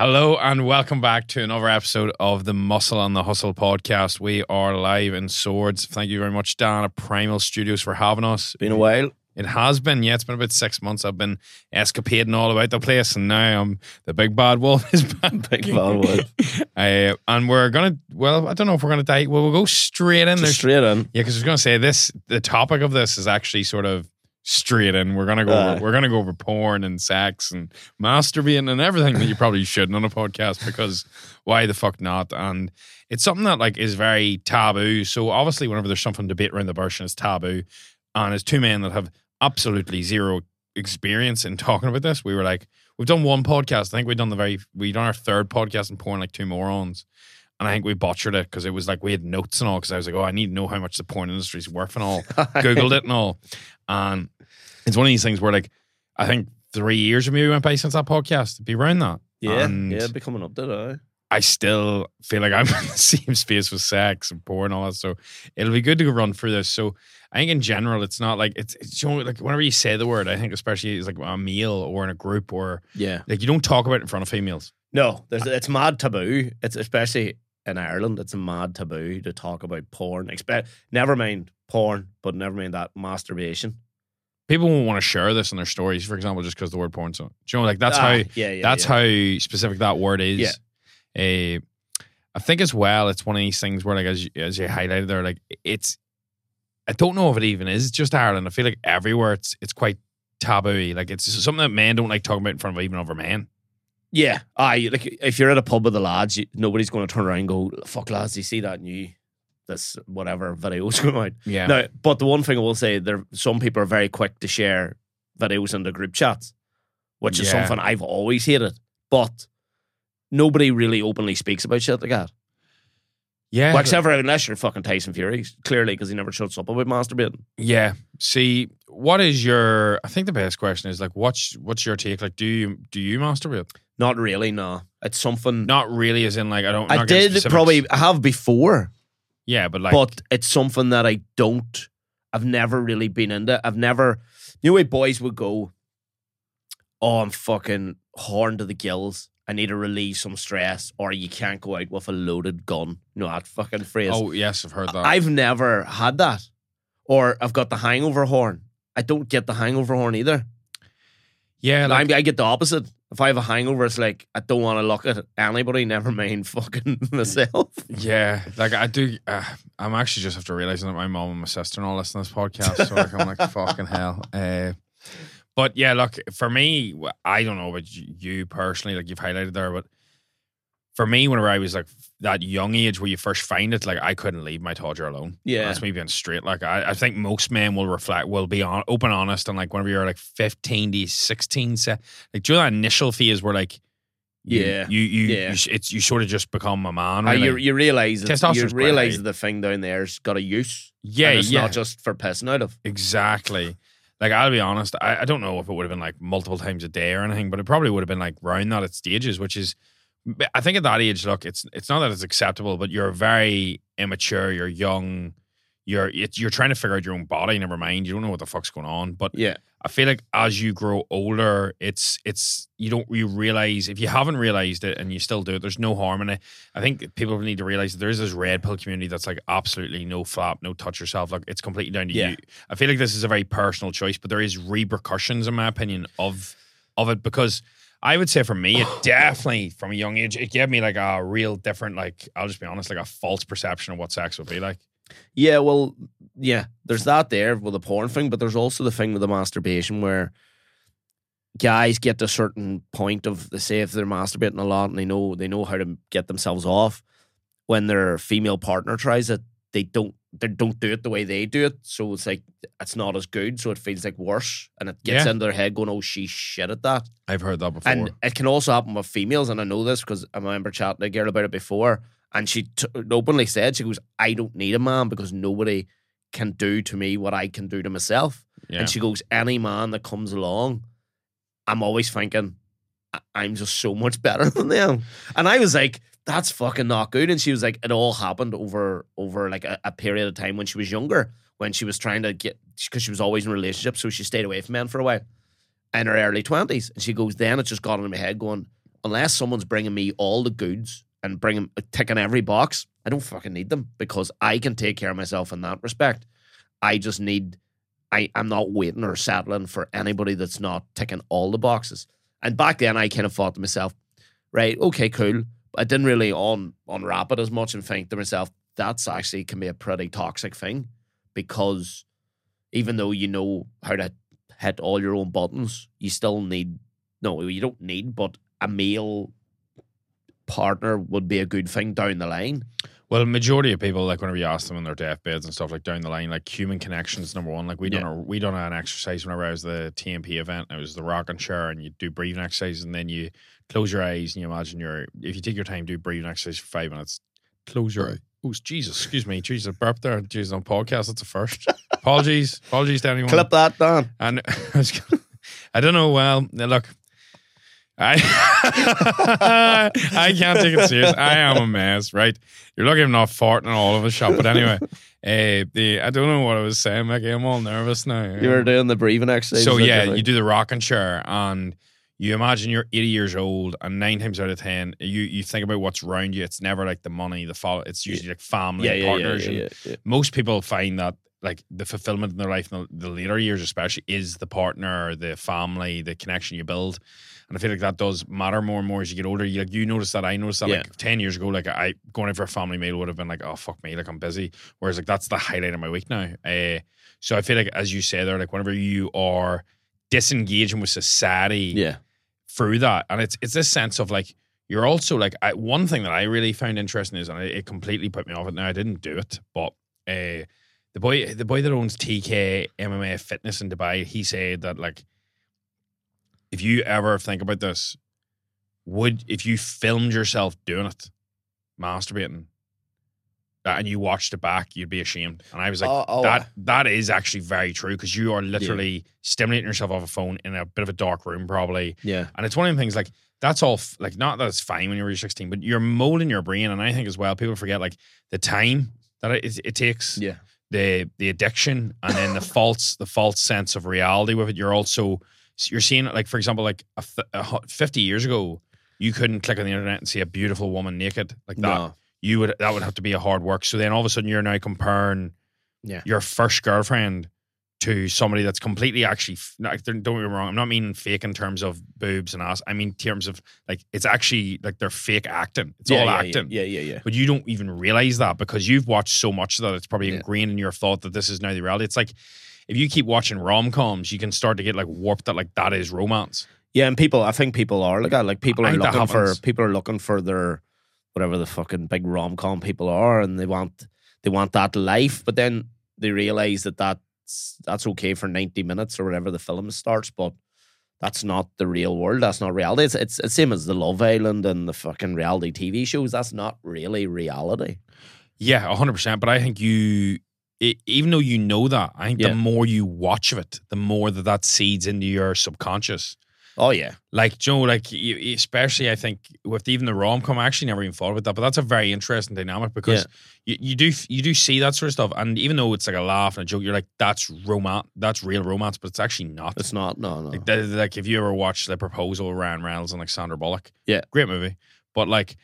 Hello and welcome back to another episode of the Muscle and the Hustle podcast. We are live in Swords. Thank you very much, Dan, at Primal Studios for having us. Been a while. It has been, yeah. It's been about 6 months. I've been escapading all about the place and now I'm the big bad wolf is back. Big bad wolf. And we're going to, well, I don't know if we're going to die. Well, we'll go straight in. Yeah, because I was going to say this, the topic of this is actually sort of straight in. We're gonna go over porn and sex and masturbating and everything that you probably shouldn't on a podcast, because why the fuck not? And it's something that like is very taboo. So obviously whenever there's something to debate around the bush and it's taboo, and as two men that have absolutely zero experience in talking about this, we were like, we've done one podcast. I think we done our third podcast in porn, like two morons. And I think we butchered it because it was like we had notes and all, because I was like, oh, I need to know how much the porn industry's worth and all. Googled it and all. And it's one of these things where like, I think 3 years or maybe went by since that podcast. It'd be around that. Yeah, and it'd be coming up, did I still feel like I'm in the same space with sex and porn and all that. So it'll be good to run through this. So I think in general, it's not like, it's only like whenever you say the word, I think especially it's like a meal or in a group or yeah, like you don't talk about it in front of females. No, it's mad taboo. It's especially in Ireland, it's a mad taboo to talk about porn. Never mind porn, but never mind that masturbation. People won't want to share this in their stories, for example, just because the word porn's on. Do you know, like that's how specific that word is. Yeah. I think as well, it's one of these things where, like as you highlighted there, like it's. I don't know if it even is just Ireland. I feel like everywhere it's quite taboo. Like it's something that men don't like talking about in front of even other men. Yeah, like if you're at a pub with the lads, nobody's going to turn around and go, fuck lads, you see that new, this whatever video's going out. Yeah. Now, but the one thing I will say, some people are very quick to share videos in the group chats, which is something I've always hated. But nobody really openly speaks about shit like that. Yeah. Well, except for unless you're fucking Tyson Fury, clearly, because he never shuts up about masturbating. Yeah. See, what is I think the best question is like, what's your take? Like, do you masturbate? Not really, no. It's something. Not really, as in like I did probably have before. Yeah, but like, but it's something that I've never really been into. I've never. You know where boys would go, oh, I'm fucking horned to the gills, I need to relieve some stress, or you can't go out with a loaded gun. No, that fucking phrase. Oh, yes, I've heard that. I've never had that. Or I've got the hangover horn. I don't get the hangover horn either. Yeah. Like, I get the opposite. If I have a hangover, it's like, I don't want to look at anybody, never mind fucking myself. Yeah. Like, I do. I'm actually just after realizing that my mom and my sister and all listen to this podcast. So like, I'm like, fucking hell. But yeah, look, for me, I don't know about you personally, like you've highlighted there, but for me, whenever I was like that young age where you first find it, like I couldn't leave my todger alone. Yeah. That's me being straight. Like I think most men will be open, honest, and like whenever you're like 15 to 16, like during that initial phase where like, you sort of just become a man. Really. You realize that the thing down there's got a use. Yeah, and it's not just for pissing out of. Exactly. Like, I'll be honest, I don't know if it would have been like multiple times a day or anything, but it probably would have been like round that at stages, which is, I think at that age, look, it's not that it's acceptable, but you're very immature, you're young, you're trying to figure out your own body, never mind, you don't know what the fuck's going on. But yeah, I feel like as you grow older, you realize, if you haven't realized it and you still do it, there's no harm in it. I think people need to realize that there is this red pill community that's like absolutely no flap, no touch yourself. Like it's completely down to you. I feel like this is a very personal choice, but there is repercussions in my opinion of it, because I would say for me, it definitely from a young age, it gave me like a real different, like, I'll just be honest, like a false perception of what sex would be like. Yeah, well, yeah, there's that there with the porn thing, but there's also the thing with the masturbation where guys get to a certain point of, they say if they're masturbating a lot and they know how to get themselves off, when their female partner tries it, they don't do it the way they do it, so it's like it's not as good, so it feels like worse, and it gets into their head going, oh, she's shit at that. I've heard that before. And it can also happen with females, and I know this because I remember chatting to a girl about it before. And she openly said, she goes, I don't need a man because nobody can do to me what I can do to myself. Yeah. And she goes, any man that comes along, I'm always thinking, I'm just so much better than them. And I was like, that's fucking not good. And she was like, it all happened over like a period of time when she was younger, when she was trying to get, because she was always in relationships, so she stayed away from men for a while in her early 20s. And she goes, then it just got into my head going, unless someone's bringing me all the goods and ticking every box, I don't fucking need them because I can take care of myself in that respect. I just need, I'm not waiting or settling for anybody that's not ticking all the boxes. And back then I kind of thought to myself, right, okay, cool. I didn't really unwrap it as much and think to myself, that's actually can be a pretty toxic thing because even though you know how to hit all your own buttons, you still need, no, you don't need, but a male partner would be a good thing down the line. Well, majority of people, like whenever you ask them on their deathbeds and stuff, like down the line, like human connection is number one. Like we done an exercise whenever I was the TMP event. It was the rock and chair, and you do breathing exercises, and then you close your eyes and you imagine if you take your time, do breathing exercise for 5 minutes. Close your eyes. Oh, Jesus, excuse me. Jesus, I burped there. Jesus, on podcast, that's a first. Apologies to anyone. Clip that down. And I don't know. Well, look. I can't take it serious. I am a mess, right? You're lucky I'm not farting all over the shop. But anyway, I don't know what I was saying, Mickey. I'm all nervous now. You were doing the breathing exercise. So yeah, you do the rocking chair and you imagine you're 80 years old and 9 times out of 10, you think about what's around you. It's never like the money, the follow. It's usually like family, partners. Yeah. Most people find that like the fulfillment in their life in the later years especially is the partner, the family, the connection you build. And I feel like that does matter more and more as you get older. You notice that. I noticed that like 10 years ago, like I going in for a family meal would have been like, oh, fuck me, like I'm busy. Whereas like that's the highlight of my week now. So I feel like, as you say there, like whenever you are disengaging with society through that, and it's this sense of like, you're also like, one thing that I really found interesting is, and it completely put me off it now, I didn't do it, but the boy that owns TK MMA Fitness in Dubai, he said that like, if you ever think about this, if you filmed yourself doing it, masturbating, and you watched it back, you'd be ashamed. And I was like, that is actually very true because you are literally stimulating yourself off a phone in a bit of a dark room probably. Yeah. And it's one of the things like, that's all, like not that it's fine when you're 16, but you're molding your brain. And I think as well, people forget like the time that it takes, the addiction and then the false sense of reality with it. You're seeing it, like, for example, like 50 years ago, you couldn't click on the internet and see a beautiful woman naked like that. No. That would have to be a hard work. So then all of a sudden you're now comparing your first girlfriend to somebody that's completely actually, like, don't get me wrong, I'm not meaning fake in terms of boobs and ass. I mean in terms of, like, it's actually, like, they're fake acting. It's all acting. Yeah. But you don't even realize that because you've watched so much that it's probably ingrained in your thought that this is now the reality. It's like, if you keep watching rom-coms, you can start to get like warped that like that is romance. Yeah, and I think people are like that. Like people are looking for their whatever the fucking big rom-com people are, and they want that life, but then they realize that's okay for 90 minutes or whatever the film starts, but that's not the real world. That's not reality. It's the same as the Love Island and the fucking reality TV shows. That's not really reality. Yeah, 100%. But I think even though you know that, I think the more you watch of it, the more that seeds into your subconscious. Oh, yeah. Like, Joe, like, especially I think with even the rom-com, I actually never even thought about that, but that's a very interesting dynamic because you do see that sort of stuff. And even though it's like a laugh and a joke, you're like, that's romance, that's real romance, but it's actually not. It's not, no. Like if you ever watched The Proposal, Ryan Reynolds and like Sandra Bullock. Yeah. Great movie. But like,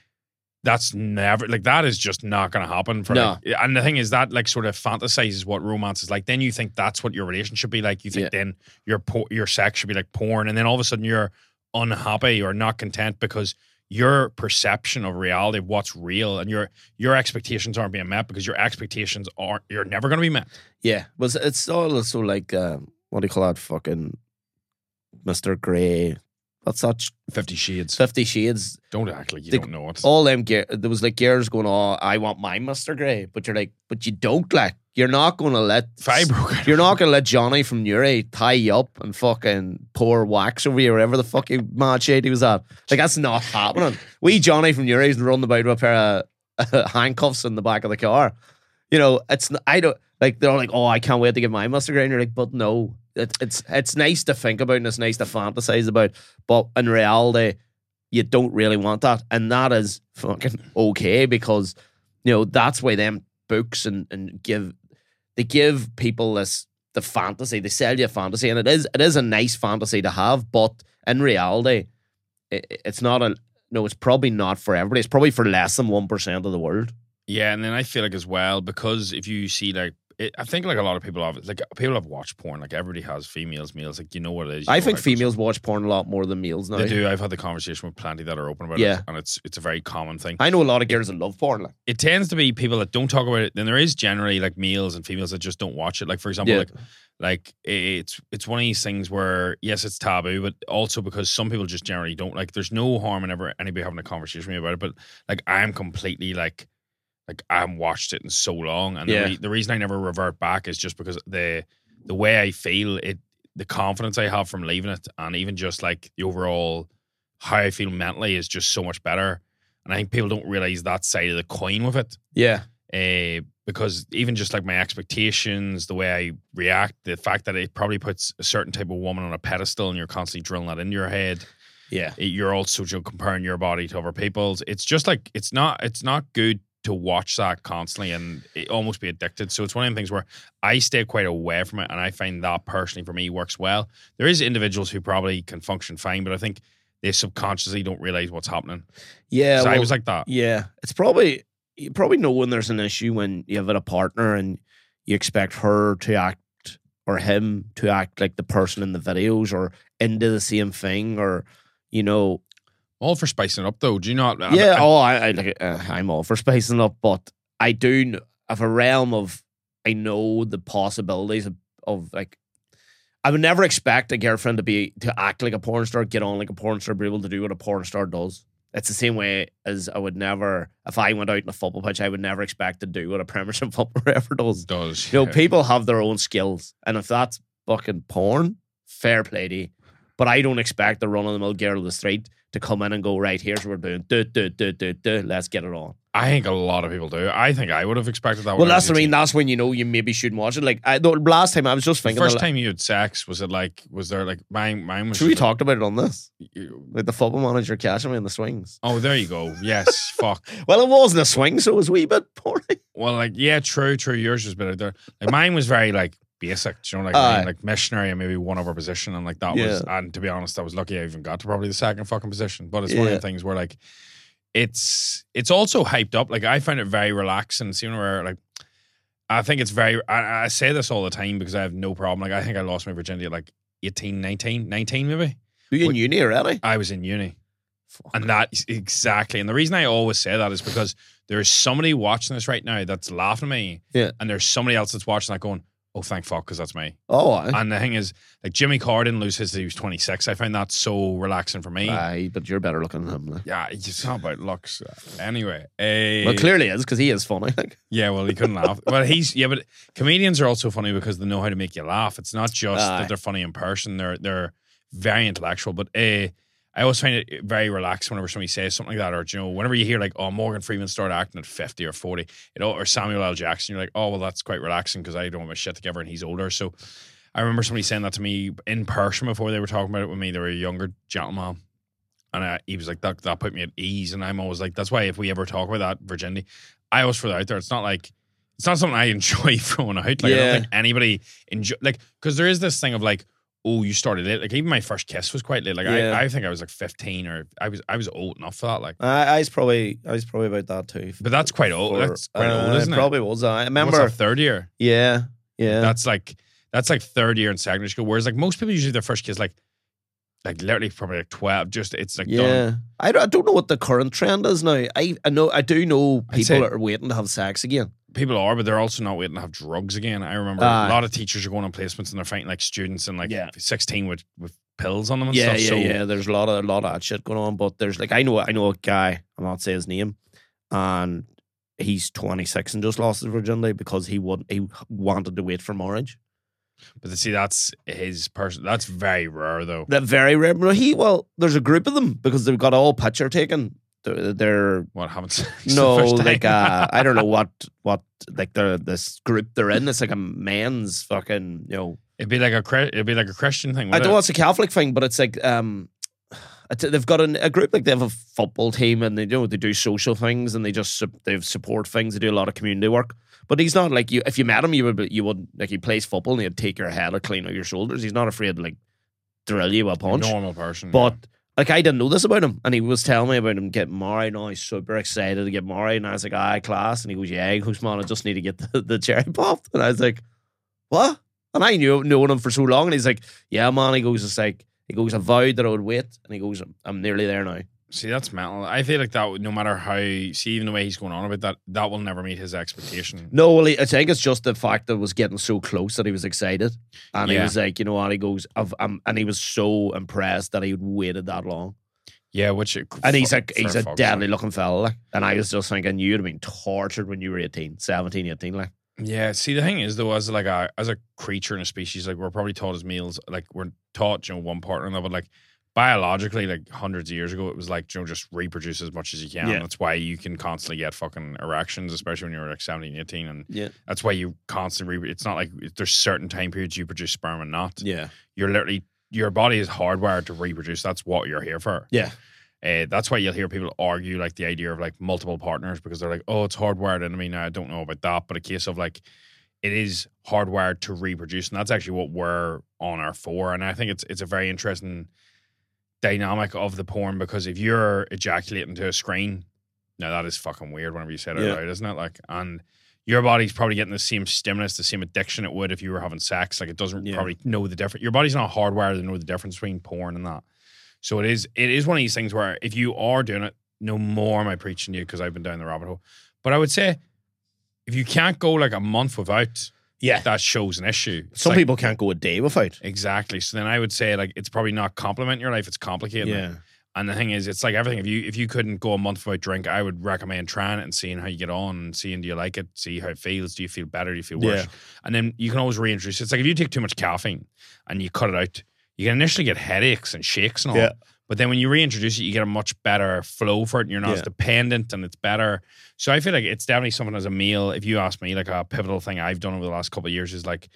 that's never like that is just not going to happen for like, and the thing is that like sort of fantasizes what romance is like. Then you think that's what your relationship should be like. You think then your sex should be like porn, and then all of a sudden you're unhappy or not content because your perception of reality, of what's real, and your expectations aren't being met because your expectations aren't. You're never going to be met. Yeah, well, it's also like what do you call that fucking Mr. Grey. That's such 50 Shades. 50 Shades. Don't act like you don't know it. All them there was like girls going, "Oh, I want my Mr. Grey," but you're like, "But you don't like. You're not going to let Fibro. You're not going to let Johnny from Newry tie you up and fucking pour wax over you, wherever the fucking mad shade he was at. Like that's not happening. We Johnny from Newry's running about with a pair of handcuffs in the back of the car. You know, it's I don't like. They're all like, "Oh, I can't wait to get my Mr. Grey," and you're like, "But no." It's nice to think about and it's nice to fantasize about, but in reality, you don't really want that. And that is fucking okay because, you know, that's why them books and they give people the fantasy. They sell you a fantasy, and it is a nice fantasy to have, but in reality, it's not an, no, it's probably not for everybody. It's probably for less than 1% of the world. Yeah, and then I feel like as well, because if you see like, I think like a lot of people have, like people have watched porn. Like everybody has, females, males. Like you know what it is. I think females watch porn a lot more than males now. They do. I've had the conversation with plenty that are open about it, and it's a very common thing. I know a lot of girls that love porn. Like. It tends to be people that don't talk about it. Then there is generally like males and females that just don't watch it. Like for example, like it's one of these things where yes, it's taboo, but also because some people just generally don't like. There's no harm in ever anybody having a conversation with me about it. But like I'm completely like. Like I haven't watched it in so long, and the reason I never revert back is just because the way I feel it, the confidence I have from leaving it, and even just like the overall how I feel mentally is just so much better. And I think people don't realize that side of the coin with it. Yeah, because even just like my expectations, the way I react, the fact that it probably puts a certain type of woman on a pedestal, and you're constantly drilling that into your head. Yeah, you're also comparing your body to other people's. It's just like it's not good to watch that constantly and almost be addicted. So it's one of the things where I stay quite away from it, and I find that personally for me works well. There is individuals who probably can function fine, but I think they subconsciously don't realize what's happening. Yeah. So I was like that. Yeah. It's probably, you probably know when there's an issue when you have a partner and you expect her to act or him to act like the person in the videos or into the same thing or, you know, all for spicing up, though. Do you not? I'm all for spicing up, but I do have a realm of, I know the possibilities of like, I would never expect a girlfriend to act like a porn star, get on like a porn star, be able to do what a porn star does. It's the same way as I would never, if I went out in a football pitch, I would never expect to do what a premiership footballer ever does. You know, people have their own skills, and if that's fucking porn, fair play to you. But I don't expect the run-of-the-mill girl of the street to come in and go, right, here's what we're doing. Do, do, do, do, do. Let's get it on. I think a lot of people do. I think I would have expected that. Well, that's what I mean. That's when you know you maybe shouldn't watch it. Like, the last time I was just thinking... The first time you had sex, was it like... Was there like... Mine was... Should we talked about it on this? Like the football manager catching me in the swings. Oh, there you go. Yes, fuck. Well, it wasn't a swing, so it was a wee bit poorly. Well, like, yeah, true. Yours was a bit out there. Like, mine was very like... basic, do you know, like I mean, like missionary and maybe one other position, and like that was, and to be honest, I was lucky I even got to probably the second fucking position. But it's one of the things where like it's also hyped up. Like I find it very relaxing. See, where like I think it's very. I say this all the time because I have no problem. Like I think I lost my virginity at like 18, 19 maybe. Were you in uni already? I was in uni. Fuck. And that is exactly, and the reason I always say that is because there is somebody watching this right now that's laughing at me, and there's somebody else that's watching that going, oh, thank fuck, because that's me. Oh, and the thing is, like Jimmy Carr didn't lose his till he was 26. I find that so relaxing for me. Aye, but you're better looking than him. Like. Yeah, it's not about looks. Anyway. Well, clearly it is, because he is funny. Like. Yeah, well, he couldn't laugh. Well, but comedians are also funny because they know how to make you laugh. It's not just that they're funny in person. They're very intellectual, but I always find it very relaxing whenever somebody says something like that, or you know, whenever you hear like, oh, Morgan Freeman started acting at 50 or 40, you know, or Samuel L. Jackson, you're like, oh, well, that's quite relaxing because I don't have my shit together and he's older. So I remember somebody saying that to me in person before they were talking about it with me. They were a younger gentleman, and he was like, that put me at ease. And I'm always like, that's why if we ever talk about that virginity, I always throw that out there. It's not like, it's not something I enjoy throwing out. Like I don't think anybody enjoy, like, because there is this thing of like, oh, you started late. Like even my first kiss was quite late. Like I think I was like 15, or I was old enough for that. Like I was probably about that too. But that's quite old. That's quite old, isn't it? Probably was. I remember that, third year. Yeah, yeah. That's like third year in secondary school. Whereas like most people usually their first kiss like literally probably like 12. Just it's like done. I don't know what the current trend is now. I do know people that are waiting to have sex again. People are, but they're also not waiting to have drugs again. I remember a lot of teachers are going on placements and they're fighting like students and like 16 with pills on them and stuff. Yeah. There's a lot of that shit going on. But there's like I know a guy, I'll not say his name, and he's 26 and just lost his virginity because he wanted to wait for marriage. But see, that's his person. That's very rare, though. That very rare. Well, there's a group of them because they've got all picture taken. They're what happens? No, like I don't know what like this group they're in. It's like a men's fucking, you know. It'd be like a Christian thing. I don't know it's a Catholic thing, but it's like they've got a group, like they have a football team and they, you know, they do social things and they support things. They do a lot of community work. But he's not like you. If you met him, you would like he plays football and he'd take your head or clean out your shoulders. He's not afraid to like drill you a punch. A normal person, but. like, I didn't know this about him, and he was telling me about him getting married, and I was super excited to get married, and I was like, aye, class, and he goes, yeah, he goes, man, I just need to get the cherry popped, and I was like, what? And I knew, known him for so long, and he's like, yeah, man, he goes, it's like, he goes, I vowed that I would wait, and he goes, I'm nearly there now. See, that's mental. I feel like that, no matter how, see, even the way he's going on about that, that will never meet his expectation. No, well, I think it's just the fact that it was getting so close that he was excited. And yeah, he was like, you know, and he goes, and he was so impressed that he waited that long. Yeah, which... And he's a deadly looking fella, like. And I was just thinking, you'd have been tortured when you were 18, 17, 18, like. Yeah, see, the thing is, though, as like a creature in a species, like, we're probably taught as males, like, we're taught, you know, one partner and that, but like, biologically, like hundreds of years ago, it was like, you know, just reproduce as much as you can. Yeah. That's why you can constantly get fucking erections, especially when you're like 17, 18. And yeah, that's why you constantly, it's not like there's certain time periods you produce sperm and not. Yeah. You're literally, your body is hardwired to reproduce. That's what you're here for. Yeah. That's why you'll hear people argue like the idea of like multiple partners, because they're like, oh, it's hardwired into me now. I don't know about that. But a case of like, it is hardwired to reproduce. And that's actually what we're on our for. And I think it's a very interesting dynamic of the porn, because if you're ejaculating to a screen, now that is fucking weird whenever you say it out loud, isn't it? Like, and your body's probably getting the same stimulus, the same addiction it would if you were having sex. Like, it doesn't probably know the difference. Your body's not hardwired to know the difference between porn and that. So it is one of these things where if you are doing it, no more am I preaching to you, because I've been down the rabbit hole. But I would say if you can't go like a month without, yeah, that shows an issue. It's some like, people can't go a day without. Exactly. So then I would say like it's probably not complimenting your life, it's complicating it. And the thing is, it's like everything. If you couldn't go a month without drink, I would recommend trying it and seeing how you get on and seeing, do you like it, see how it feels, do you feel better, do you feel worse? Yeah. And then you can always reintroduce it. It's like if you take too much caffeine and you cut it out, you can initially get headaches and shakes and all. Yeah. But then when you reintroduce it, you get a much better flow for it, and you're not as dependent, and it's better. So I feel like it's definitely something as a male, if you ask me, like a pivotal thing I've done over the last couple of years is like,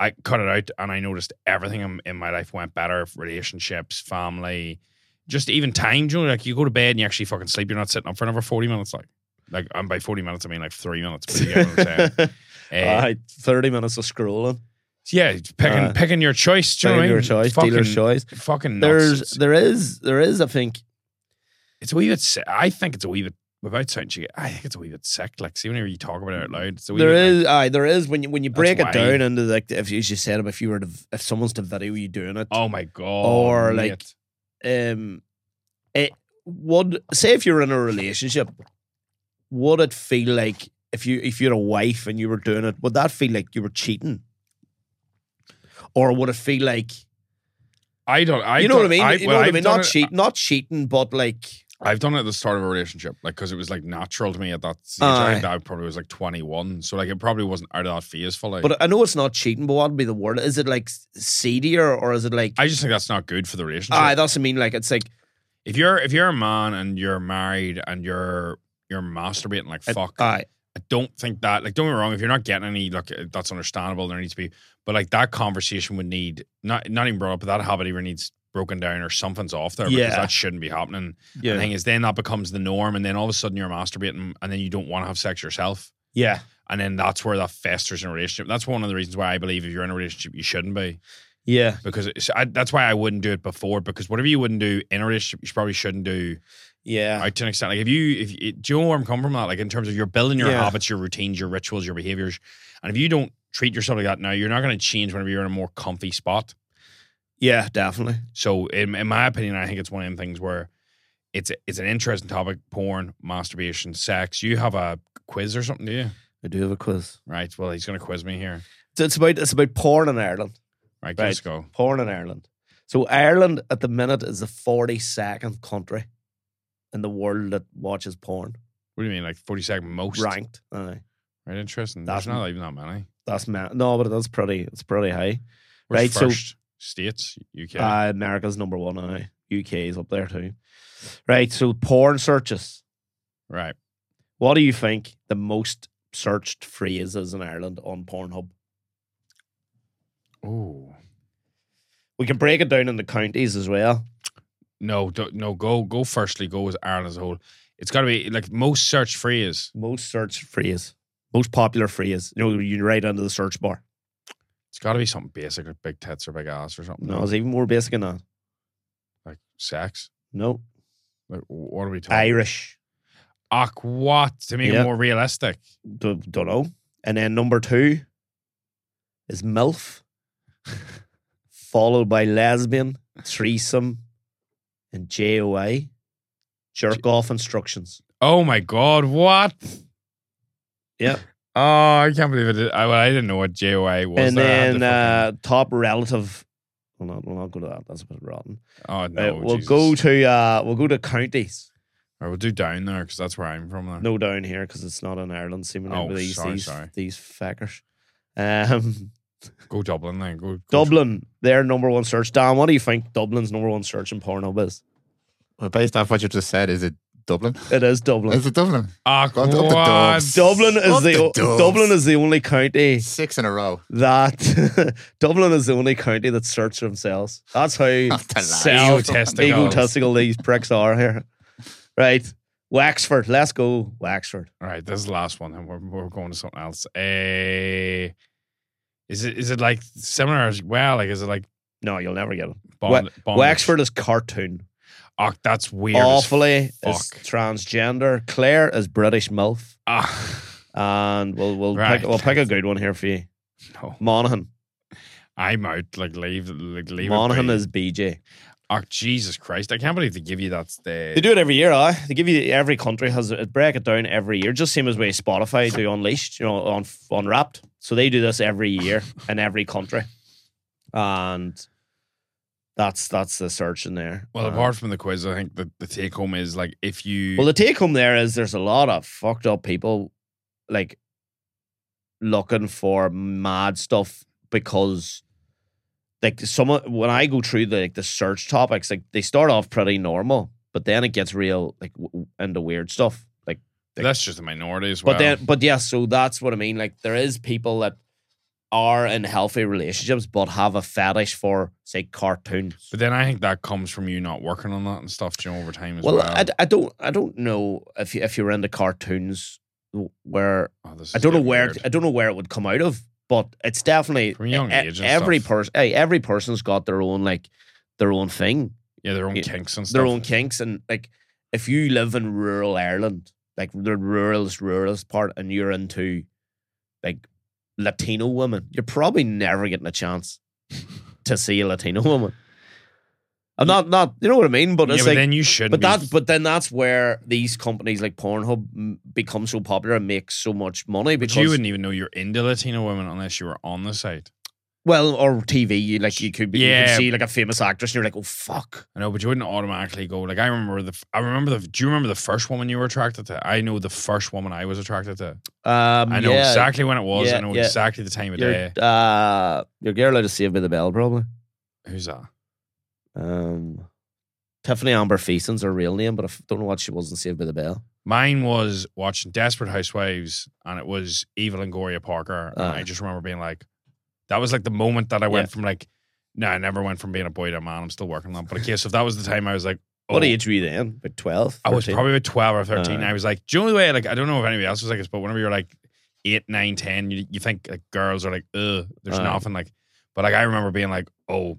I cut it out and I noticed everything in my life went better. Relationships, family, just even time, you know, like you go to bed and you actually fucking sleep. You're not sitting up for another 40 minutes. Like and by 40 minutes, I mean like 3 minutes. But you get what I'm saying. 30 minutes of scrolling. Yeah, picking your choice, do you know what I mean? Your choice, fucking, dealer's choice. Fucking nuts. There is, I think. It's a wee bit sick. I think it's a wee bit, without sounding, I think it's a wee bit sick. Like, see, whenever you talk about it out loud, it's a wee there bit. Is, like, there is, when you break it down into, like, if, as you said, if someone's to video you doing it. Oh my God. Or, like, it would, say if you're in a relationship, would it feel like, if you're a wife and you were doing it, would that feel like you were cheating? Or would it feel like I don't know what I mean? Not cheating, but like I've done it at the start of a relationship, like because it was like natural to me at that stage. I think that I probably was like 21, so like it probably wasn't out of that phase fully. Like. But I know it's not cheating, but what would be the word? Is it like seedier, or is it like? I just think that's not good for the relationship. That's what I mean. Like it's like if you're a man and you're married and you're masturbating like fuck. I don't think that, like, don't get me wrong, if you're not getting any, look, that's understandable, there needs to be, but like that conversation would need, not even brought up, but that habit either needs broken down or something's off there, because that shouldn't be happening. Yeah. And the thing is, then that becomes the norm, and then all of a sudden you're masturbating, and then you don't want to have sex yourself. Yeah. And then that's where that festers in a relationship. That's one of the reasons why I believe if you're in a relationship, you shouldn't be. Yeah. Because that's why I wouldn't do it before, because whatever you wouldn't do in a relationship, you probably shouldn't do. Yeah. Out to an extent. Like if you do you know where I'm coming from that? Like in terms of you're building your habits, your routines, your rituals, your behaviors. And if you don't treat yourself like that now, you're not going to change whenever you're in a more comfy spot. Yeah, definitely. So in my opinion, I think it's one of them things where it's an interesting topic, porn, masturbation, sex. You have a quiz or something, do you? I do have a quiz. Right. Well, he's going to quiz me here. So it's about porn in Ireland. Right, let's go. Porn in Ireland. So Ireland at the minute is the 42nd country in the world that watches porn. What do you mean, like 42nd most? Ranked. Right, interesting. There's not even that many. That's no, but that's pretty. It's pretty high. We're right, first. So States, UK. America's number one now. UK is up there too. Right, so porn searches. Right. What do you think the most searched phrase is in Ireland on Pornhub? Oh, we can break it down into counties as well. No, go firstly, go with Ireland as a whole. It's got to be like most searched phrase. Most popular phrase. You know, you write into the search bar. It's got to be something basic, like big tits or big ass or something. No, it's even more basic than that. Like sex? No. What are we talking? Irish. Ach, what? To make it more realistic. Don't know. And then number two is MILF, followed by lesbian, threesome, and JOI. Jerk off instructions. Oh my God, what? Yeah. Oh, I can't believe it. I didn't know what JOI was. And then top relative. We'll not go to that. That's a bit rotten. Oh no. We'll go to counties. All right, we'll do down there because that's where I'm from. There. No down here because it's not in Ireland. Seemingly, these feckers. Go Dublin then. Go Dublin. Their number one search. Dan, what do you think Dublin's number one search in Pornhub is? Well, based off what you just said, is it Dublin? It is Dublin. Is it Dublin? Ah, God, Dublin is the only county. Six in a row. That Dublin is the only county that searches for themselves. That's how egotistical these pricks are here. Right, Wexford. Let's go Wexford. All right, this is the last one, and we're going to something else. Is it like similar as well? Like, is it like? No, you'll never get it. Wexford is cartoon. Oh, that's weird. Awfully is transgender. Claire is British MILF. And we'll pick a good one here for you. No. Monaghan. I'm out. Like leave. Monaghan is BJ. Oh, Jesus Christ. I can't believe they give you that. They do it every year, eh? They give you, every country has it, break it down every year. Just same as way Spotify do Unleashed, you know, on Unwrapped. So they do this every year in every country. And that's the search in there. Well, apart from the quiz, I think the take home is like if you. Well, the take home there is there's a lot of fucked up people like looking for mad stuff because. Like when I go through the search topics, like they start off pretty normal, but then it gets real like into weird stuff. Like that's just a minority as well. But yeah, so that's what I mean. Like there is people that are in healthy relationships but have a fetish for say cartoons. But then I think that comes from you not working on that and stuff, you know, over time as well. Well, I don't know if you're into cartoons where I don't know where it would come out of. But it's definitely from young age every person's got their own thing. Yeah, their own kinks and stuff. Their own kinks. And like if you live in rural Ireland, like the ruralest part, and you're into like Latino women, you're probably never getting a chance to see a Latino woman. I'm not you know what I mean? But it's then you shouldn't. But then that's where these companies like Pornhub become so popular and make so much money. Because you wouldn't even know you're into Latino women unless you were on the site. Well, or TV, you could see like a famous actress and you're like, oh fuck. I know, but you wouldn't automatically go. Like do you remember the first woman you were attracted to? I know the first woman I was attracted to. I know exactly when it was. Yeah, I know exactly the time of day. Your girl out of Saved by the Bell, probably. Who's that? Tiffany Amber Feason's her real name, but I don't know what she was in Saved by the Bell. Mine was watching Desperate Housewives, and it was Eva Longoria Parker, and I just remember being like, that was like the moment that I went from like, no, I never went from being a boy to a man. I'm still working on it. But okay, so if that was the time I was like, oh. What age were you then? Like 12? 13? I was probably about 12 or 13. And I was like, the only way, like I don't know if anybody else was like this, but whenever you're like 8, 9, 10, you think like girls are like, ugh, there's nothing like. But like I remember being like, oh,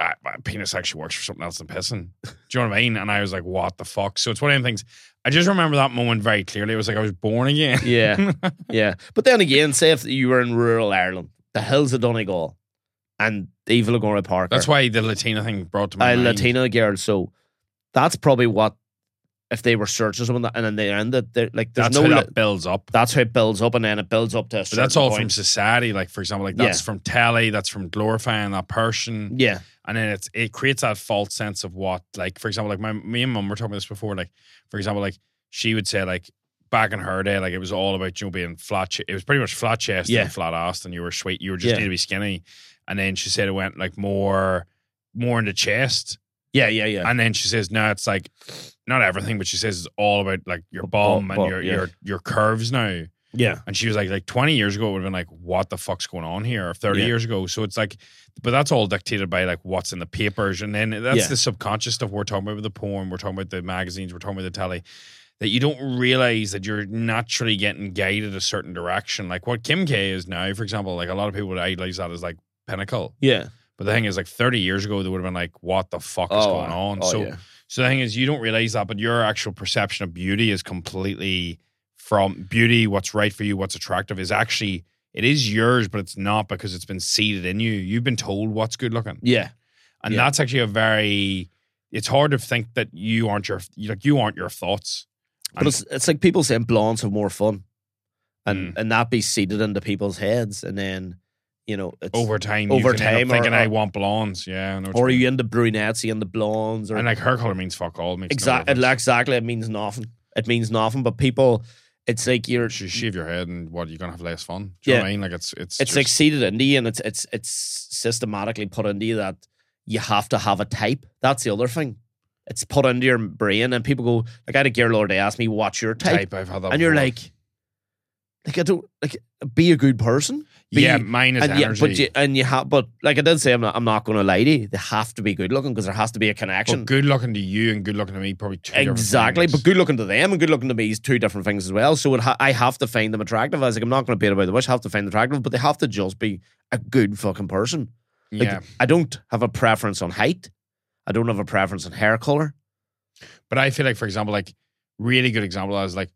my penis actually works for something else than pissing. Do you know what I mean? And I was like, what the fuck? So it's one of them things. I just remember that moment very clearly. It was like I was born again. Yeah. Yeah. But then again, say if you were in rural Ireland, the hills of Donegal and Eva Longoria Parker. That's why the Latina thing brought to mind. A Latina girl. So that's probably what, if they were searching someone and then they end it, like there's that's no how that builds up. That's how it builds up, and then it builds up to. But that's all point. From society, like for example, like that's from telly, that's from glorifying that person, yeah. And then it creates that false sense of what, like for example, like me and mum were talking about this before, like for example, like she would say like back in her day, like it was all about you know, being flat. It was pretty much flat chest and flat ass, and you were sweet. You were just need to be skinny, and then she said it went like more in the chest. Yeah. And then she says, no, it's like not everything, but she says it's all about like your bum and your curves now. Yeah. And she was like 20 years ago it would have been like, what the fuck's going on here? Or 30 years ago. So it's like, but that's all dictated by like what's in the papers. And then that's the subconscious stuff we're talking about with the porn, we're talking about the magazines, we're talking about the telly, that you don't realize that you're naturally getting guided a certain direction. Like what Kim K is now, for example, like a lot of people would idolize that as like pinnacle. Yeah. But the thing is, like 30 years ago, they would have been like, what the fuck is going on? So So the thing is, you don't realize that, but your actual perception of beauty is completely from beauty. What's right for you, what's attractive is actually, it is yours, but it's not, because it's been seeded in you. You've been told what's good looking. Yeah. And that's actually a very, it's hard to think that you aren't your, like, you aren't your thoughts. But it's like people saying blondes have more fun, and that be seeded into people's heads, and then, you know, it's over time thinking I want blondes, or are you into brunettes, you into blondes, or, and like hair color means fuck all. Exactly, it means nothing. It means nothing. But people, it's like you shave your head, and what, you're gonna have less fun. Do you know what I mean? Like it's just, like seeded into you, and it's systematically put into you that you have to have a type. That's the other thing. It's put into your brain, and people go, like, I had a girl the other day ask me, what's your type? I've had that. And you're like, I don't, like, be a good person. Mine is energy. But I did say, I'm not going to lie to you. They have to be good looking, because there has to be a connection. But good looking to you and good looking to me, probably two different things. But good looking to them and good looking to me is two different things as well. So I have to find them attractive. I was like, I'm not going to beat about the bush. I have to find them attractive, but they have to just be a good fucking person. Like, I don't have a preference on height. I don't have a preference on hair color. But I feel like, for example, like, really good example is like,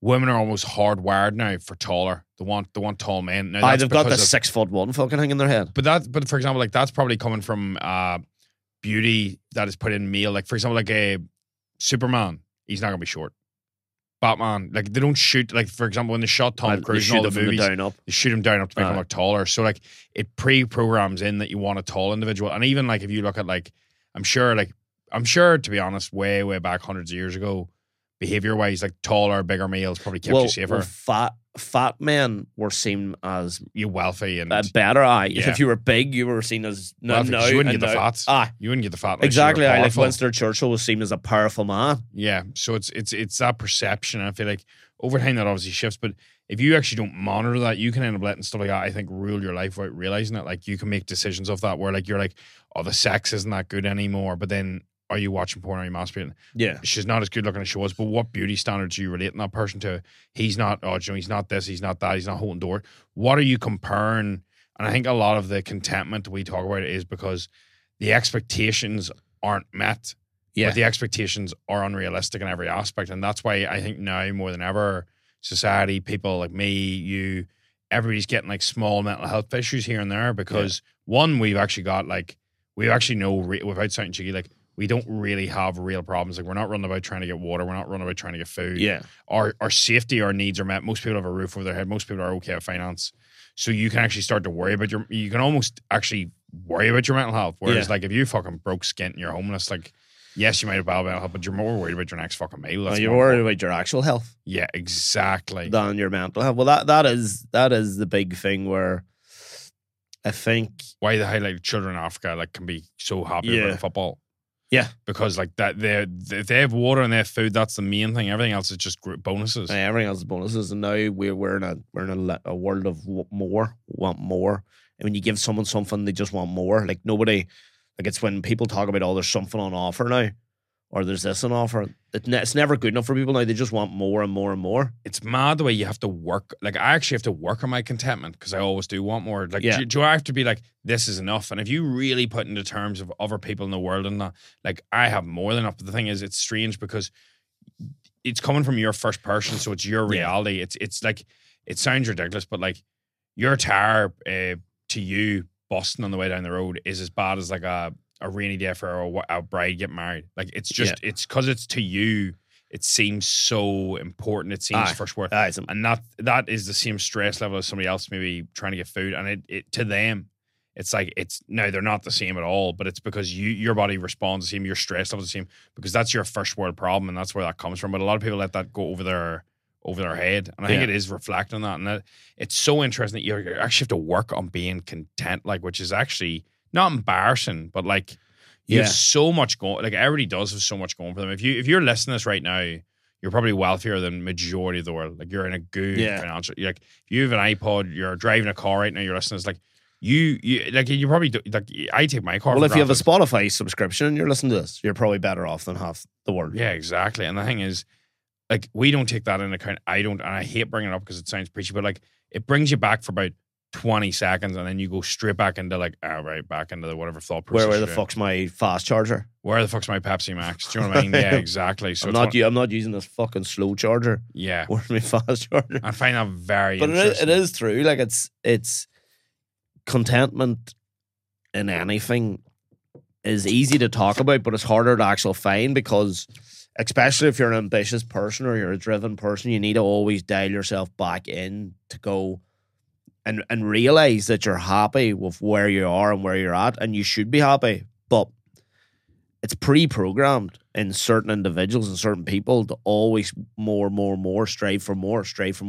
women are almost hardwired now for taller. They want tall men. Now, they've got the 6'1" fucking thing in their head. But for example, like, that's probably coming from beauty that is put in male. Like, for example, like a Superman, he's not gonna be short. Batman, like, they don't shoot, like, for example, when they shot Tom Cruise in all the movies, they shoot him down up to make him look taller. So like, it pre-programs in that you want a tall individual. And even like, if you look at like, I'm sure, to be honest, way back hundreds of years ago, behavior-wise, like, taller, bigger males probably kept you safer. Well, fat men were seen as... You're wealthy and... better, aye. Yeah. If you were big, you were seen as... No, you wouldn't get the fats. Aye. You wouldn't get the fat. Like, exactly. Like, Winston Churchill was seen as a powerful man. Yeah. So it's that perception. And I feel like over time that obviously shifts. But if you actually don't monitor that, you can end up letting stuff like that, I think, rule your life without realizing it. Like, you can make decisions of that where, like, you're like, oh, the sex isn't that good anymore. But then... Are you watching porn? Are you masturbating? Yeah. She's not as good looking as she was, but what beauty standards are you relating that person to? He's not, he's not this, he's not that, he's not holding door. What are you comparing? And I think a lot of the contentment that we talk about is because the expectations aren't met. Yeah. But the expectations are unrealistic in every aspect. And that's why I think now more than ever, society, people like me, you, everybody's getting like small mental health issues here and there because one, we've actually got like, without sounding cheeky, like, we don't really have real problems. Like, we're not running about trying to get water. We're not running about trying to get food. Yeah. Our safety, our needs are met. Most people have a roof over their head. Most people are okay with finance. So you can actually start to worry about you can almost actually worry about your mental health. Whereas like, if you fucking broke skint and you're homeless, like, yes, you might have bad mental health, but you're more worried about your next fucking meal. You're worried about your actual health. Yeah, exactly. Than your mental health. Well, that is the big thing where I think. Why the highlighted children in Africa, like, can be so happy about football. Yeah. Because like that, if they have water and they have food, that's the main thing. Everything else is just group bonuses. Yeah, everything else is bonuses. And now we're in a world of want more. And when you give someone something, they just want more. Like nobody, like it's when people talk about, oh, there's something on offer now, or there's this on offer. It's never good enough for people now. They just want more and more and more. It's mad the way you have to work. Like I actually have to work on my contentment because I always do want more. Like, do I have to be like, this is enough? And if you really put into terms of other people in the world and that, like I have more than enough. But the thing is, it's strange because it's coming from your first person. So it's your reality. Yeah. It's like, it sounds ridiculous, but like your tire to you busting on the way down the road is as bad as like a rainy day for a bride get married. Like it's just, it's because it's to you. It seems so important. It seems first worth. And that is the same stress level as somebody else maybe trying to get food. And it to them, it's like, they're not the same at all, but it's because your body responds the same, your stress level is the same because that's your first world problem. And that's where that comes from. But a lot of people let that go over their head. And I think it is reflecting on that. And it's so interesting that you actually have to work on being content, like, which is actually, not embarrassing, but like you have so much going. Like everybody does have so much going for them. If you're listening to this right now, you're probably wealthier than majority of the world. Like you're in a good financial. Like if you have an iPod, you're driving a car right now. You're listening. It's like you like you probably do, like I take my car. Well, if you have a Spotify subscription and you're listening to this, you're probably better off than half the world. Yeah, exactly. And the thing is, like we don't take that into account. I don't, and I hate bringing it up because it sounds preachy, but like it brings you back for about 20 seconds and then you go straight back into like, all right, back into the whatever thought process. Where the fuck's my fast charger? Where the fuck's my Pepsi Max? Do you know what I mean? Yeah, exactly. So I'm not using this fucking slow charger. Yeah. Where's my fast charger? I find that very interesting. But it is true. Like it's contentment in anything is easy to talk about, but it's harder to actually find because especially if you're an ambitious person or you're a driven person, you need to always dial yourself back in to go and realize that you're happy with where you are and where you're at, and you should be happy. But it's pre-programmed in certain individuals and certain people to always more, strive for more.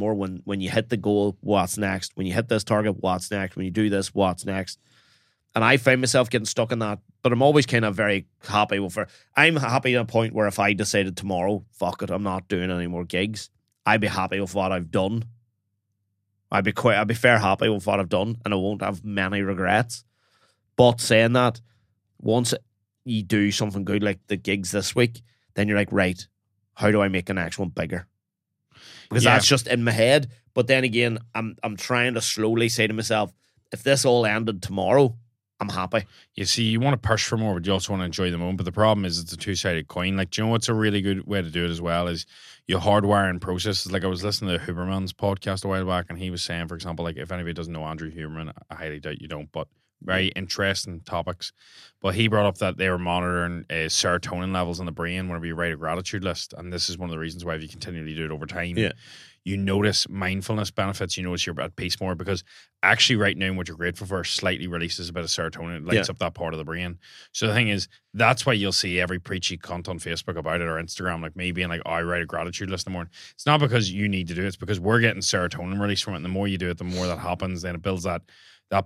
When you hit the goal, what's next? When you hit this target, what's next? When you do this, what's next? And I find myself getting stuck in that, but I'm always kind of very happy with it. I'm happy at a point where if I decided tomorrow, fuck it, I'm not doing any more gigs, I'd be happy with what I've done. I'd be fair happy with what I've done, and I won't have many regrets. But saying that, once you do something good like the gigs this week, then you're like, right, how do I make the next one bigger? Because that's just in my head. But then again, I'm trying to slowly say to myself, if this all ended tomorrow, I'm happy. You see, you want to push for more, but you also want to enjoy the moment. But the problem is it's a two-sided coin. Like, do you know what's a really good way to do it as well is your hardwiring processes. Like, I was listening to Huberman's podcast a while back, and he was saying, for example, like, if anybody doesn't know Andrew Huberman, I highly doubt you don't, but very interesting topics. But he brought up that they were monitoring serotonin levels in the brain whenever you write a gratitude list. And this is one of the reasons why if you continually do it over time, you notice mindfulness benefits, you notice you're at peace more, because actually right now what you're grateful for slightly releases a bit of serotonin. It lights up that part of the brain. So the thing is, that's why you'll see every preachy cunt on Facebook about it or Instagram, like me being like, I write a gratitude list in the morning. It's not because you need to do it. It's because we're getting serotonin release from it. And the more you do it, the more that happens. Then it builds that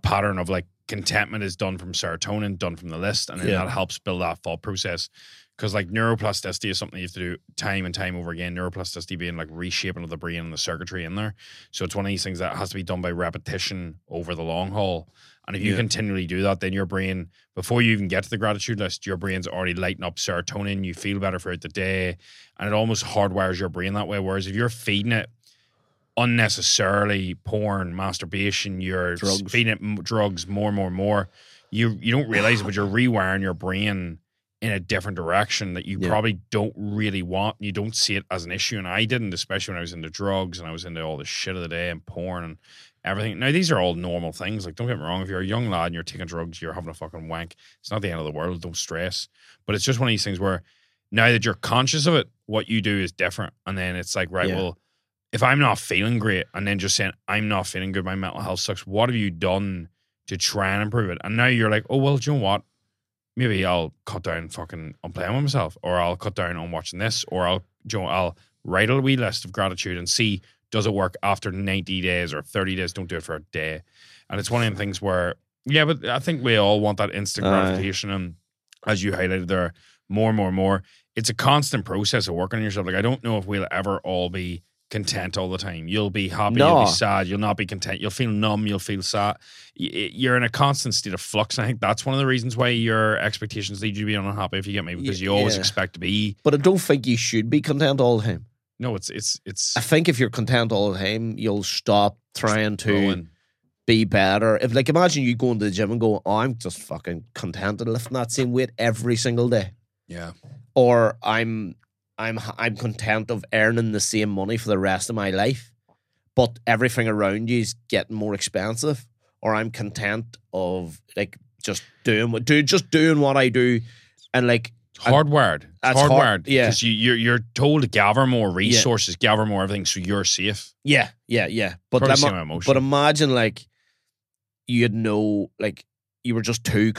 pattern of like contentment is done from serotonin, done from the list. And then that helps build that thought process. Because like neuroplasticity is something you have to do time and time over again. Neuroplasticity being like reshaping of the brain and the circuitry in there. So it's one of these things that has to be done by repetition over the long haul. And if you continually do that, then your brain, before you even get to the gratitude list, your brain's already lighting up serotonin. You feel better throughout the day. And it almost hardwires your brain that way. Whereas if you're feeding it unnecessarily porn, masturbation, you're feeding it drugs more, you don't realize it, but you're rewiring your brain in a different direction that you probably don't really want. You don't see it as an issue. And I didn't, especially when I was into drugs and I was into all the shit of the day and porn and everything. Now, these are all normal things. Like, don't get me wrong. If you're a young lad and you're taking drugs, you're having a fucking wank, it's not the end of the world. Don't stress. But it's just one of these things where now that you're conscious of it, what you do is different. And then it's like, right, well, if I'm not feeling great and then just saying, I'm not feeling good, my mental health sucks, what have you done to try and improve it? And now you're like, oh, well, do you know what? Maybe I'll cut down fucking on playing with myself, or I'll cut down on watching this, or I'll write a wee list of gratitude and see, does it work after 90 days or 30 days? Don't do it for a day. And it's one of them things where, but I think we all want that instant gratification. And as you highlighted there, more. It's a constant process of working on yourself. Like, I don't know if we'll ever all be content all the time. You'll be happy, you'll be sad, you'll not be content, you'll feel numb, you'll feel sad. You're in a constant state of flux. I think that's one of the reasons why your expectations lead you to be unhappy, if you get me, because you always expect to be. But I don't think you should be content all the time. No, it's I think if you're content all the time, you'll stop trying to be better. If, like, imagine you going to the gym and go, oh, I'm just fucking content and lifting that same weight every single day. Yeah. Or I'm content of earning the same money for the rest of my life, but everything around you is getting more expensive. Or I'm content of like just doing what I do, and like it's hardwired. Yeah, because you're told to gather more resources, gather more everything, so you're safe. Yeah. But imagine like imagine you were just too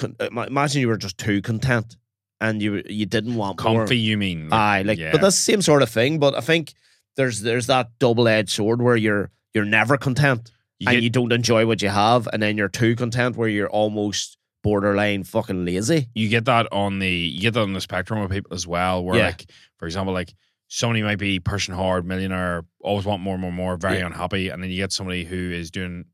content. And you didn't want comfy, more. You mean? But that's the same sort of thing. But I think there's that double-edged sword where you're never content and you don't enjoy what you have, and then you're too content where you're almost borderline fucking lazy. You get that on the spectrum of people as well, where like, for example, like somebody might be pushing hard, millionaire, always want more, very unhappy, and then you get somebody who is doing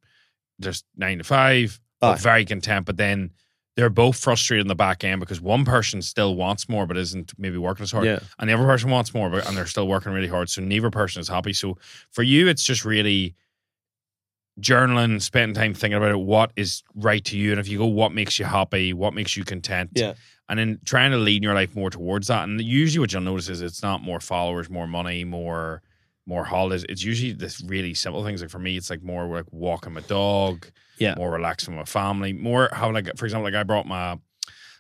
just 9 to 5, but very content, but then they're both frustrated in the back end because one person still wants more but isn't maybe working as hard. Yeah. And the other person wants more and they're still working really hard. So neither person is happy. So for you, it's just really journaling, spending time thinking about it, what is right to you. And if you go, what makes you happy? What makes you content? Yeah. And then trying to lead your life more towards that. And usually what you'll notice is it's not more followers, more money, more holidays. It's usually this really simple things. Like for me, it's like more like walking my dog, more relaxing with my family, more how like, for example, like I brought my,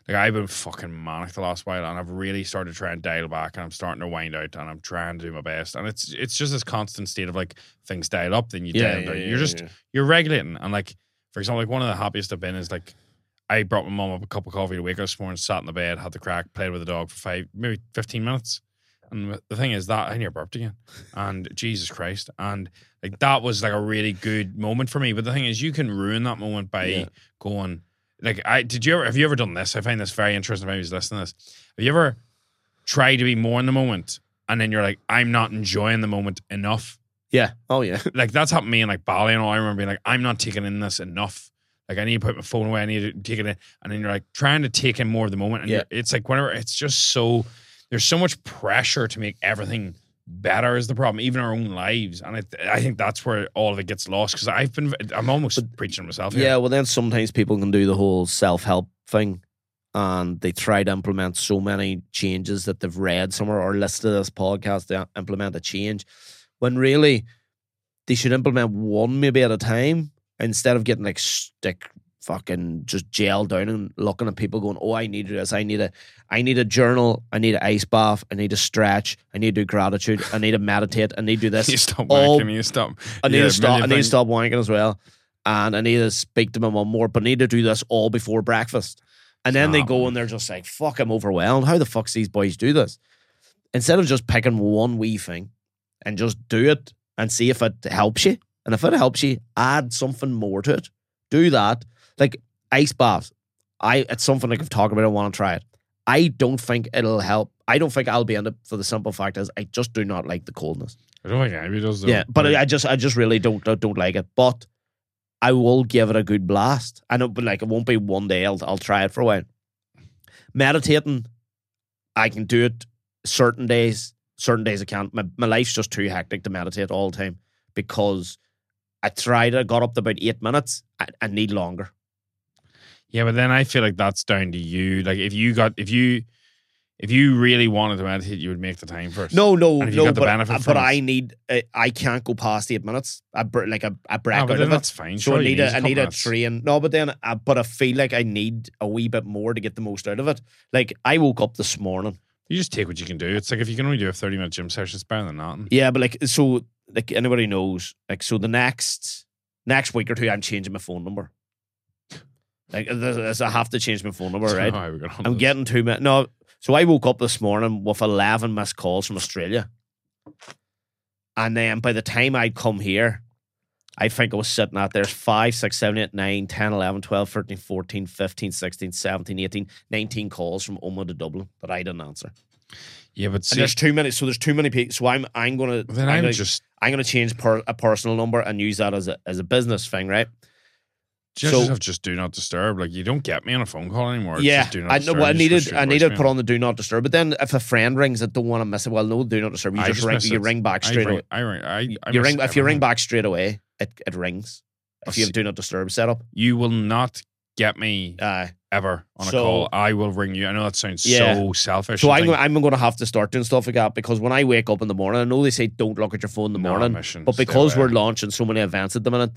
like I've been fucking manic the last while and I've really started to try and dial back and I'm starting to wind out and I'm trying to do my best. And it's just this constant state of like things dial up, then you dial down. You're regulating. And like, for example, like one of the happiest I've been is like, I brought my mum up a cup of coffee to wake up this morning, sat in the bed, had the crack, played with the dog for 15 minutes. And the thing is that I near burped again. And Jesus Christ. And like that was like a really good moment for me. But the thing is, you can ruin that moment by going like, have you ever done this? I find this very interesting. Maybe he's listening to this. Have you ever tried to be more in the moment and then you're like, I'm not enjoying the moment enough? Yeah. Oh yeah. Like that's happened to me in like Bali and all. I remember being like, I'm not taking in this enough. Like I need to put my phone away. I need to take it in. And then you're like trying to take in more of the moment. And it's like whenever it's just so, there's so much pressure to make everything better is the problem, even our own lives. And I think that's where all of it gets lost because I'm almost preaching to myself here. Yeah, well then sometimes people can do the whole self-help thing and they try to implement so many changes that they've read somewhere or listened to this podcast to implement a change when really they should implement one maybe at a time instead of getting like stick fucking just gel down and looking at people going, oh, I need to do this. I need a journal. I need an ice bath. I need to stretch. I need to do gratitude. I need to meditate. I need to do this. You stop wanking. You stop. I need to stop wanking as well. And I need to speak to my mum more, but I need to do this all before breakfast. And then they go and they're just like, fuck, I'm overwhelmed. How the fuck's these boys do this? Instead of just picking one wee thing and just do it and see if it helps you. And if it helps you, add something more to it. Do that. Like ice baths, it's something like I've talked about. I want to try it. I don't think it'll help. I don't think I'll be in it for the simple fact is I just do not like the coldness. I don't think anybody does. Though. Yeah, but I just really don't like it. But I will give it a good blast. I know, but like it won't be one day. I'll try it for a while. Meditating, I can do it certain days. Certain days I can't. My life's just too hectic to meditate all the time because I tried it. I got up to about 8 minutes. I need longer. Yeah, but then I feel like that's down to you. Like if you really wanted to meditate, you would make the time first. But I can't go past 8 minutes. I break out of it. That's fine. So sure, I need a train. No, but then I feel like I need a wee bit more to get the most out of it. Like I woke up this morning. You just take what you can do. It's like if you can only do a 30-minute gym session, it's better than nothing. Yeah, but like so, like anybody knows, like so the next week or two, I'm changing my phone number. Like, I have to change my phone number, right? I'm getting too many. No, so I woke up this morning with 11 missed calls from Australia. And then by the time I'd come here, I think I was sitting at there's 5, 6, 7, 8, 9, 10, 11, 12, 13, 14, 15, 16, 17, 18, 19 calls from Oma to Dublin that I didn't answer. Yeah, but see, there's too many people. So I'm gonna change a personal number and use that as a business thing, right? Just do not disturb. Like you don't get me on a phone call anymore. It's just do not disturb. I needed to put on the do not disturb. But then if a friend rings, I don't want to miss it. Well, no, do not disturb. You ring back straight away. If you ring back straight away, it rings. If you have do not disturb set up, you will not get me ever on a call. I will ring you. I know that sounds so selfish. So I'm going to have to start doing stuff like that because when I wake up in the morning, I know they say don't look at your phone in the morning, but because we're launching so many events at the minute,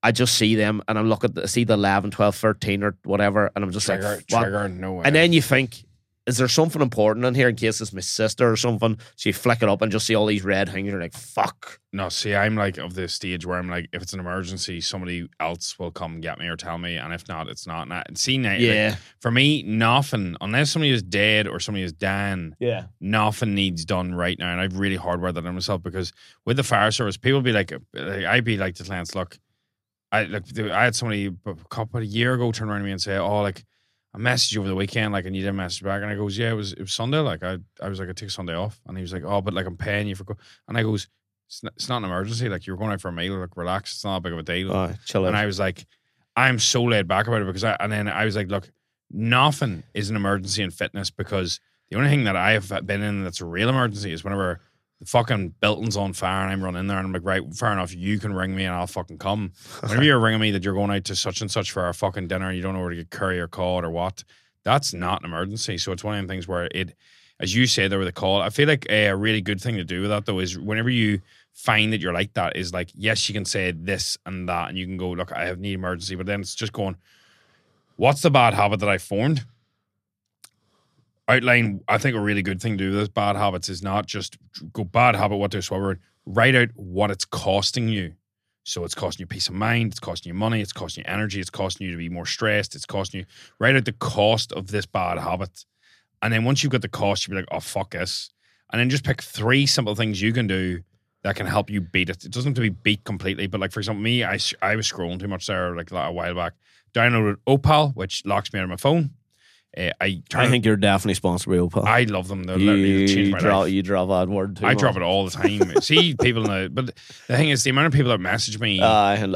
I just see them and I look at see the 11, 12, 13 or whatever, and I'm just trigger, no way. And then you think, is there something important in here in case it's my sister or something? So you flick it up and just see all these red hanging. You're like, fuck. No, see, I'm like of the stage where I'm like, if it's an emergency, somebody else will come get me or tell me. And if not, it's not. And see, like, for me, nothing, unless somebody is dead or somebody is dying, nothing needs done right now. And I've really hardwired that in myself because with the fire service, people be like, I'd be like to clients, look, I had somebody about a year ago turn around to me and say, oh, like, I messaged you over the weekend, like, and you didn't message back. And I goes, yeah, it was Sunday. Like, I was like, I took Sunday off. And he was like, oh, but like, I'm paying you for. And I goes, it's not an emergency. Like, you're going out for a meal. Like, relax. It's not that big of a deal. Oh, chill out. And I was like, I'm so laid back about it because I was like, look, nothing is an emergency in fitness because the only thing that I have been in that's a real emergency is whenever the fucking building's on fire and I'm running there and I'm like, right, fair enough, you can ring me and I'll fucking come. Whenever you're ringing me that you're going out to such and such for our fucking dinner and you don't know where to get curry or cod or what, that's not an emergency. So it's one of them things where it, as you say there with the call, I feel like a really good thing to do with that though is whenever you find that you're like that is like, yes, you can say this and that and you can go, look, I have need emergency, but then it's just going, what's the bad habit that I formed? Outline, I think a really good thing to do with this bad habits is not just go bad habit, what do I swear word, write out what it's costing you. So it's costing you peace of mind, it's costing you money, it's costing you energy, it's costing you to be more stressed, it's costing you, write out the cost of this bad habit. And then once you've got the cost, you'll be like, oh, fuck this. And then just pick three simple things you can do that can help you beat it. It doesn't have to be beat completely, but like for example, me, I was scrolling too much there like a while back. Downloaded Opal, which locks me out of my phone. I think you're definitely sponsored by Opal. I love them. They're literally changed my life. You drop that word too. I drop it all the time. See people in the, but the thing is, the amount of people that message me but even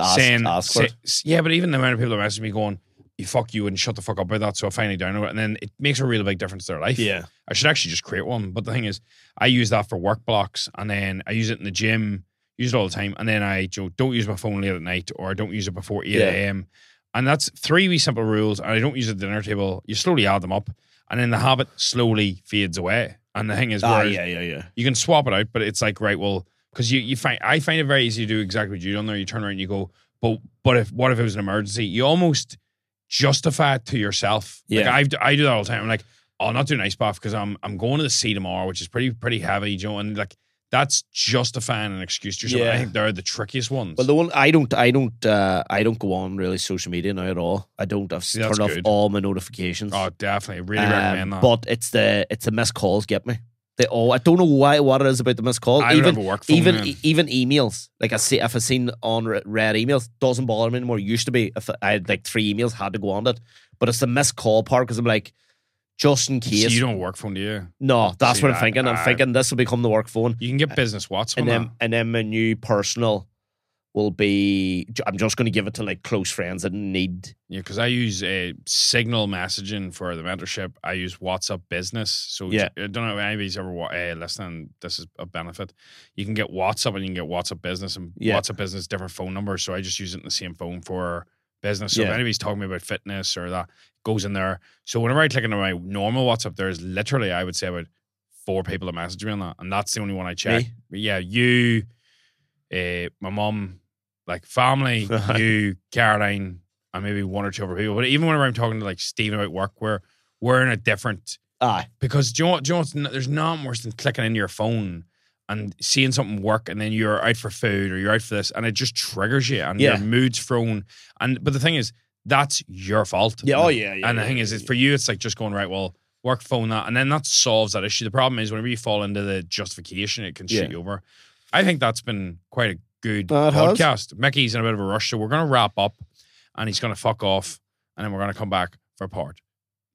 the amount of people that message me going, you fuck you and shut the fuck up about that. So I finally download it, and then it makes a really big difference to their life. Yeah, I should actually just create one. But the thing is, I use that for work blocks, and then I use it in the gym. Use it all the time, and then I don't use my phone late at night, or I don't use it before 8 a.m. And that's three wee simple rules, and I don't use it at the dinner table. You slowly add them up, and then the habit slowly fades away. And the thing is, you can swap it out, but it's like, right, well, because I find it very easy to do exactly what you've done there. You turn around and you go, but what if it was an emergency? You almost justify it to yourself. Yeah. Like I do that all the time. I'm like, I'll not do an ice bath because I'm going to the sea tomorrow, which is pretty heavy, Joe, and like that's justifying an excuse to yourself. Yeah. I think they're the trickiest ones. Well, the one I don't go on really social media now at all. I don't. I've turned off all my notifications. Oh, definitely, really recommend that. But it's the missed calls get me. I don't know why what it is about the missed calls. I don't have a work phone, even emails. Like I see, if I've seen on red emails, doesn't bother me anymore. It used to be if I had like three emails, had to go on it. But it's the missed call part because I'm like, just in case. So you don't work phone, do you? No, that's what I'm thinking. I'm thinking this will become the work phone. You can get business WhatsApp. And then my new personal will be, I'm just going to give it to like close friends that need. Yeah, because I use Signal messaging for the mentorship. I use WhatsApp Business. So yeah. I don't know if anybody's ever listening. This is a benefit. You can get WhatsApp and you can get WhatsApp Business. And WhatsApp Business, different phone numbers. So I just use it in the same phone for business. So if anybody's talking to me about fitness or that, goes in there. So whenever I click into my normal WhatsApp, there's literally, I would say, about four people that message me on that. And that's the only one I check. But yeah, you, my mum, like family, you, Caroline, and maybe one or two other people. But even whenever I'm talking to like Stephen about work, we're in a different... Because do you know there's nothing worse than clicking into your phone and seeing something work, and then you're out for food or you're out for this, and it just triggers you, and your mood's thrown. But the thing is, that's your fault. Yeah. Oh yeah. And the thing is, it's for you, it's like just going, right, well, work phone that, and then that solves that issue. The problem is whenever you fall into the justification, it can shoot you over. I think that's been quite a good podcast. Has. Mickey's in a bit of a rush, so we're going to wrap up, and he's going to fuck off, and then we're going to come back for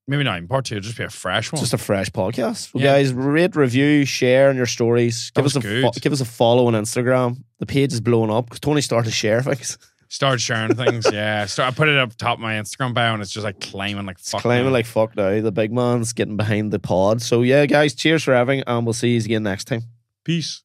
maybe not even part two, it'll just be a fresh one. Just a fresh podcast. Well, guys, rate, review, share on your stories. Give us a follow on Instagram. The page is blowing up because Tony started to share things. Started sharing things, yeah. I put it up top of my Instagram bio, and it's just like climbing like fuck. It's climbing now. Like fuck now. The big man's getting behind the pod. So yeah, guys, cheers for having, and we'll see you again next time. Peace.